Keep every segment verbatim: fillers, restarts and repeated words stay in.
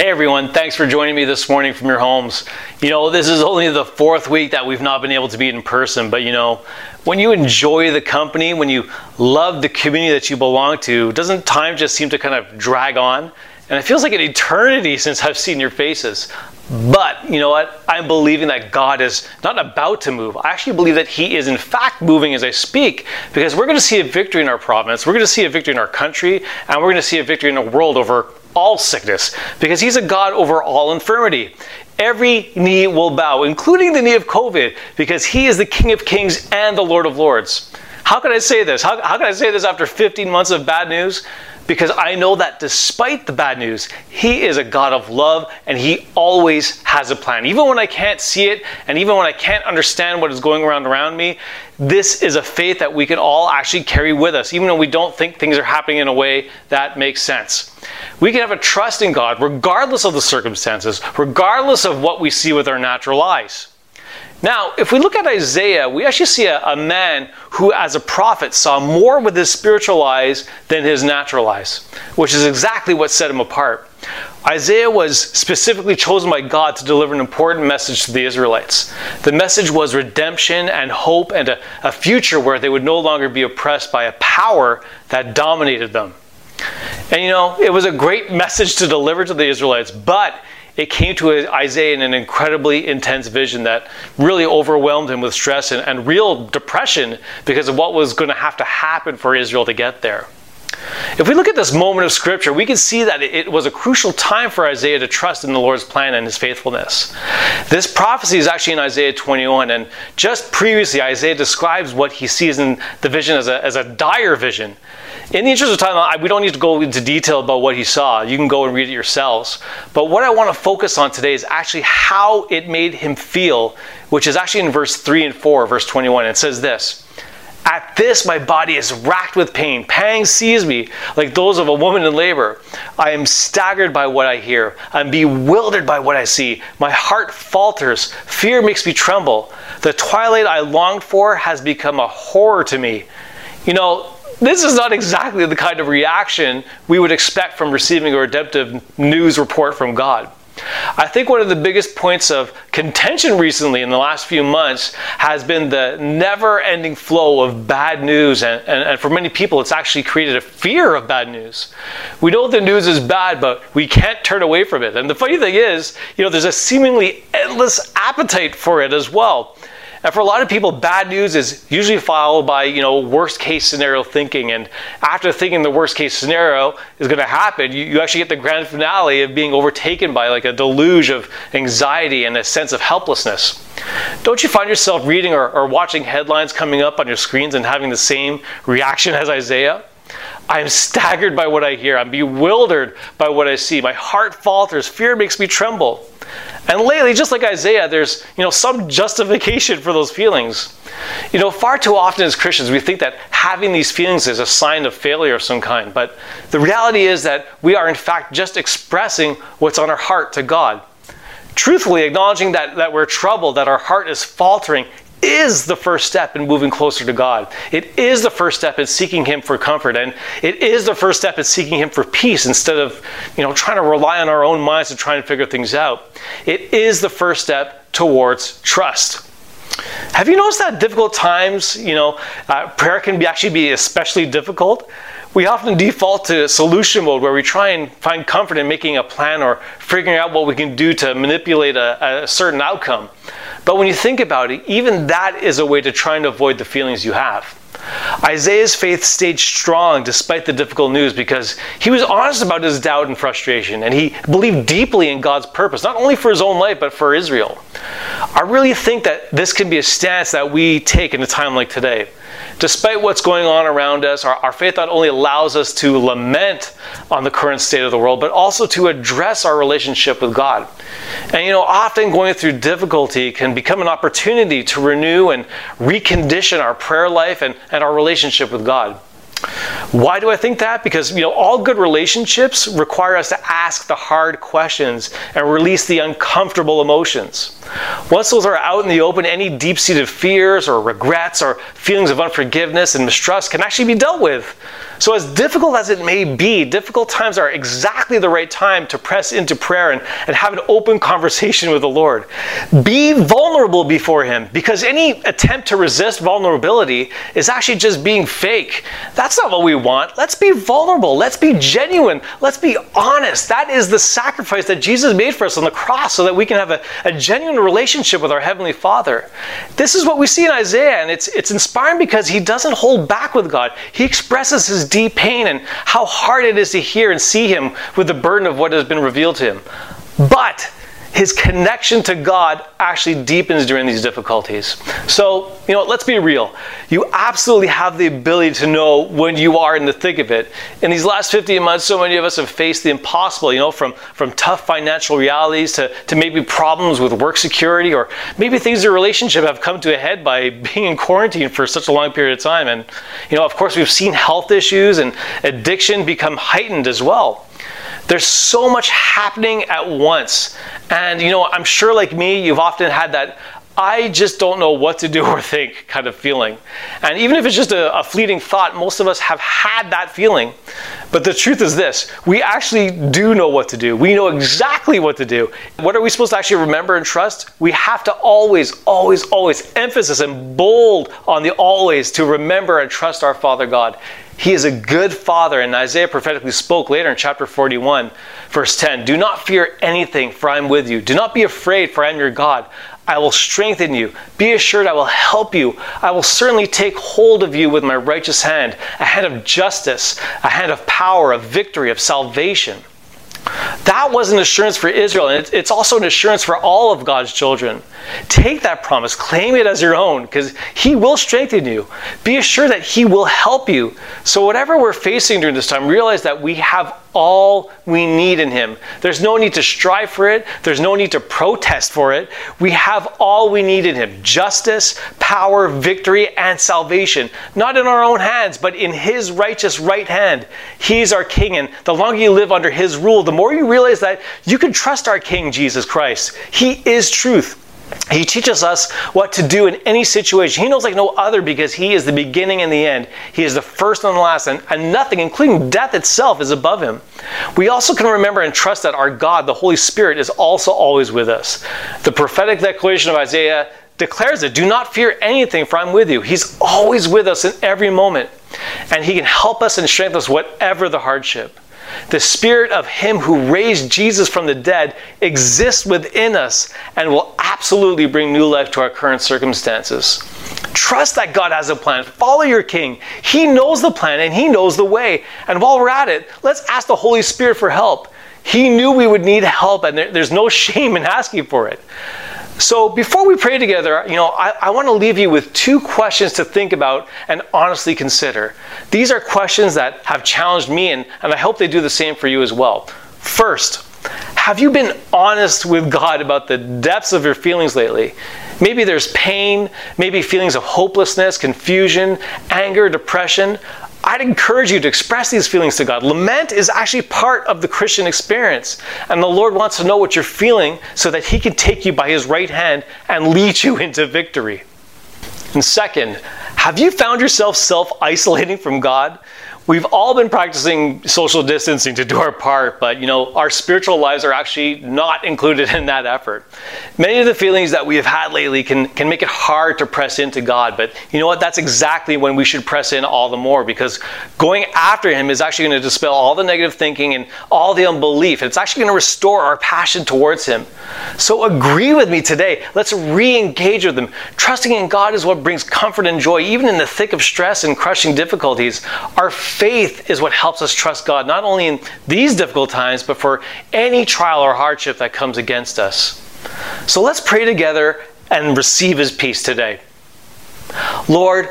Hey everyone, thanks for joining me this morning from your homes. You know, this is only the fourth week that we've not been able to be in person, but you know, when you enjoy the company, when you love the community that you belong to, doesn't time just seem to kind of drag on? And it feels like an eternity since I've seen your faces. But you know what? I'm believing that God is not about to move. I actually believe that He is in fact moving as I speak, because we're going to see a victory in our province, we're going to see a victory in our country, and we're going to see a victory in the world over all sickness, because He's a God over all infirmity. Every knee will bow, including the knee of COVID, because He is the King of Kings and the Lord of Lords. How can I say this? How, how can I say this after fifteen months of bad news? Because I know that despite the bad news, He is a God of love, and He always has a plan. Even when I can't see it, and even when I can't understand what is going around around me, this is a faith that we can all actually carry with us, even when we don't think things are happening in a way that makes sense. We can have a trust in God regardless of the circumstances, regardless of what we see with our natural eyes. Now, if we look at Isaiah, we actually see a, a man who, as a prophet, saw more with his spiritual eyes than his natural eyes, which is exactly what set him apart. Isaiah was specifically chosen by God to deliver an important message to the Israelites. The message was redemption and hope and a, a future where they would no longer be oppressed by a power that dominated them. And you know, it was a great message to deliver to the Israelites, but it came to Isaiah in an incredibly intense vision that really overwhelmed him with stress and, and real depression because of what was going to have to happen for Israel to get there. If we look at this moment of Scripture, we can see that it was a crucial time for Isaiah to trust in the Lord's plan and His faithfulness. This prophecy is actually in Isaiah twenty-one, and just previously Isaiah describes what he sees in the vision as a, as a dire vision. In the interest of time, we don't need to go into detail about what he saw. You can go and read it yourselves. But what I want to focus on today is actually how it made him feel, which is actually in verse three and four, verse twenty-one. It says this: "At this, my body is racked with pain. Pangs seize me, like those of a woman in labor. I am staggered by what I hear. I'm bewildered by what I see. My heart falters. Fear makes me tremble. The twilight I longed for has become a horror to me." You know, this is not exactly the kind of reaction we would expect from receiving a redemptive news report from God. I think one of the biggest points of contention recently in the last few months has been the never-ending flow of bad news, and, and, and for many people it's actually created a fear of bad news. We know the news is bad, but we can't turn away from it. And the funny thing is, you know, there's a seemingly endless appetite for it as well. And for a lot of people, bad news is usually followed by, you know, worst-case scenario thinking. And after thinking the worst-case scenario is going to happen, you, you actually get the grand finale of being overtaken by like a deluge of anxiety and a sense of helplessness. Don't you find yourself reading or, or watching headlines coming up on your screens and having the same reaction as Isaiah? "I am staggered by what I hear. I'm bewildered by what I see. My heart falters. Fear makes me tremble." And lately, just like Isaiah, there's, you know, some justification for those feelings. You know, far too often as Christians, we think that having these feelings is a sign of failure of some kind. But the reality is that we are, in fact, just expressing what's on our heart to God. Truthfully, acknowledging that, that we're troubled, that our heart is faltering, is the first step in moving closer to God. It is the first step in seeking Him for comfort, and it is the first step in seeking Him for peace instead of, you know, trying to rely on our own minds to try and figure things out. It is the first step towards trust. Have you noticed that difficult times, you know, uh, prayer can be actually be especially difficult? We often default to solution mode, where we try and find comfort in making a plan or figuring out what we can do to manipulate a, a certain outcome. But when you think about it, even that is a way to try and avoid the feelings you have. Isaiah's faith stayed strong despite the difficult news because he was honest about his doubt and frustration, and he believed deeply in God's purpose, not only for his own life, but for Israel. I really think that this can be a stance that we take in a time like today. Despite what's going on around us, our, our faith not only allows us to lament on the current state of the world, but also to address our relationship with God. And you know, often going through difficulty can become an opportunity to renew and recondition our prayer life and, and our relationship with God. Why do I think that? Because, you know, all good relationships require us to ask the hard questions and release the uncomfortable emotions. Once those are out in the open, any deep-seated fears or regrets or feelings of unforgiveness and mistrust can actually be dealt with. So as difficult as it may be, difficult times are exactly the right time to press into prayer and, and have an open conversation with the Lord. Be vulnerable before Him, because any attempt to resist vulnerability is actually just being fake. That's not what we want. Let's be vulnerable. Let's be genuine. Let's be honest. That is the sacrifice that Jesus made for us on the cross so that we can have a, a genuine relationship with our Heavenly Father. This is what we see in Isaiah, and it's, it's inspiring because he doesn't hold back with God. He expresses his deep pain and how hard it is to hear and see Him with the burden of what has been revealed to him. But his connection to God actually deepens during these difficulties. So, you know, let's be real. You absolutely have the ability to know when you are in the thick of it. In these last fifteen months, so many of us have faced the impossible, you know, from, from tough financial realities to, to maybe problems with work security, or maybe things in a relationship have come to a head by being in quarantine for such a long period of time. And, you know, of course, we've seen health issues and addiction become heightened as well. There's so much happening at once. And, you know, I'm sure like me, you've often had that, I just don't know what to do or think kind of feeling. And even if it's just a, a fleeting thought, most of us have had that feeling. But the truth is this, we actually do know what to do. We know exactly what to do. What are we supposed to actually remember and trust? We have to always, always, always, emphasis and bold on the always, to remember and trust our Father God. He is a good Father, and Isaiah prophetically spoke later in chapter forty-one, verse ten. Do not fear anything, for I am with you. Do not be afraid, for I am your God. I will strengthen you. Be assured I will help you. I will certainly take hold of you with my righteous hand, a hand of justice, a hand of power, of victory, of salvation. That was an assurance for Israel, and it's also an assurance for all of God's children. Take that promise, claim it as your own, because He will strengthen you. Be assured that He will help you. So whatever we're facing during this time, realize that we have all we need in Him. There's no need to strive for it. There's no need to protest for it. We have all we need in Him. Justice, power, victory, and salvation. Not in our own hands, but in His righteous right hand. He's our King, and the longer you live under His rule, the more you realize that you can trust our King, Jesus Christ. He is truth. He teaches us what to do in any situation. He knows like no other because He is the beginning and the end. He is the first and the last, and, and nothing, including death itself, is above Him. We also can remember and trust that our God, the Holy Spirit, is also always with us. The prophetic declaration of Isaiah declares it. Do not fear anything, for I'm with you. He's always with us in every moment, and He can help us and strengthen us whatever the hardship. The Spirit of Him who raised Jesus from the dead exists within us and will absolutely bring new life to our current circumstances. Trust that God has a plan. Follow your King. He knows the plan and He knows the way. And while we're at it, let's ask the Holy Spirit for help. He knew we would need help, and there, there's no shame in asking for it. So before we pray together, you know, I, I want to leave you with two questions to think about and honestly consider. These are questions that have challenged me, and, and I hope they do the same for you as well. First, have you been honest with God about the depths of your feelings lately? Maybe there's pain, maybe feelings of hopelessness, confusion, anger, depression. I'd encourage you to express these feelings to God. Lament is actually part of the Christian experience. And the Lord wants to know what you're feeling so that He can take you by His right hand and lead you into victory. And second, have you found yourself self-isolating from God? We've all been practicing social distancing to do our part, but you know, our spiritual lives are actually not included in that effort. Many of the feelings that we have had lately can, can make it hard to press into God, but you know what? That's exactly when we should press in all the more, because going after Him is actually going to dispel all the negative thinking and all the unbelief. It's actually going to restore our passion towards Him. So agree with me today. Let's re-engage with Him. Trusting in God is what brings comfort and joy, even in the thick of stress and crushing difficulties. Our faith is what helps us trust God, not only in these difficult times, but for any trial or hardship that comes against us. So let's pray together and receive His peace today. Lord,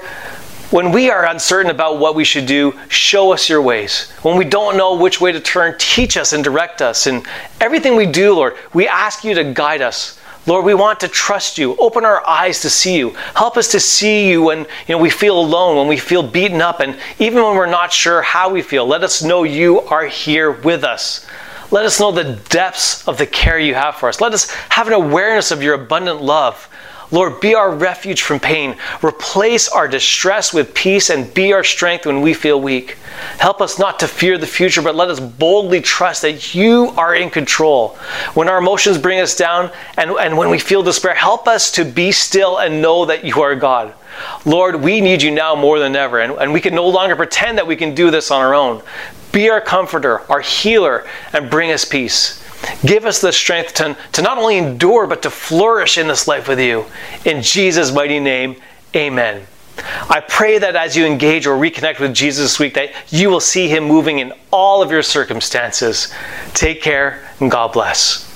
when we are uncertain about what we should do, show us your ways. When we don't know which way to turn, teach us and direct us. In everything we do, Lord, we ask you to guide us. Lord, we want to trust you. Open our eyes to see you. Help us to see you when, you know, we feel alone, when we feel beaten up, and even when we're not sure how we feel. Let us know you are here with us. Let us know the depths of the care you have for us. Let us have an awareness of your abundant love. Lord, be our refuge from pain. Replace our distress with peace and be our strength when we feel weak. Help us not to fear the future, but let us boldly trust that you are in control. When our emotions bring us down and, and when we feel despair, help us to be still and know that you are God. Lord, we need you now more than ever, and, and we can no longer pretend that we can do this on our own. Be our comforter, our healer, and bring us peace. Give us the strength to, to not only endure, but to flourish in this life with you. In Jesus' mighty name, amen. I pray that as you engage or reconnect with Jesus this week, that you will see him moving in all of your circumstances. Take care and God bless.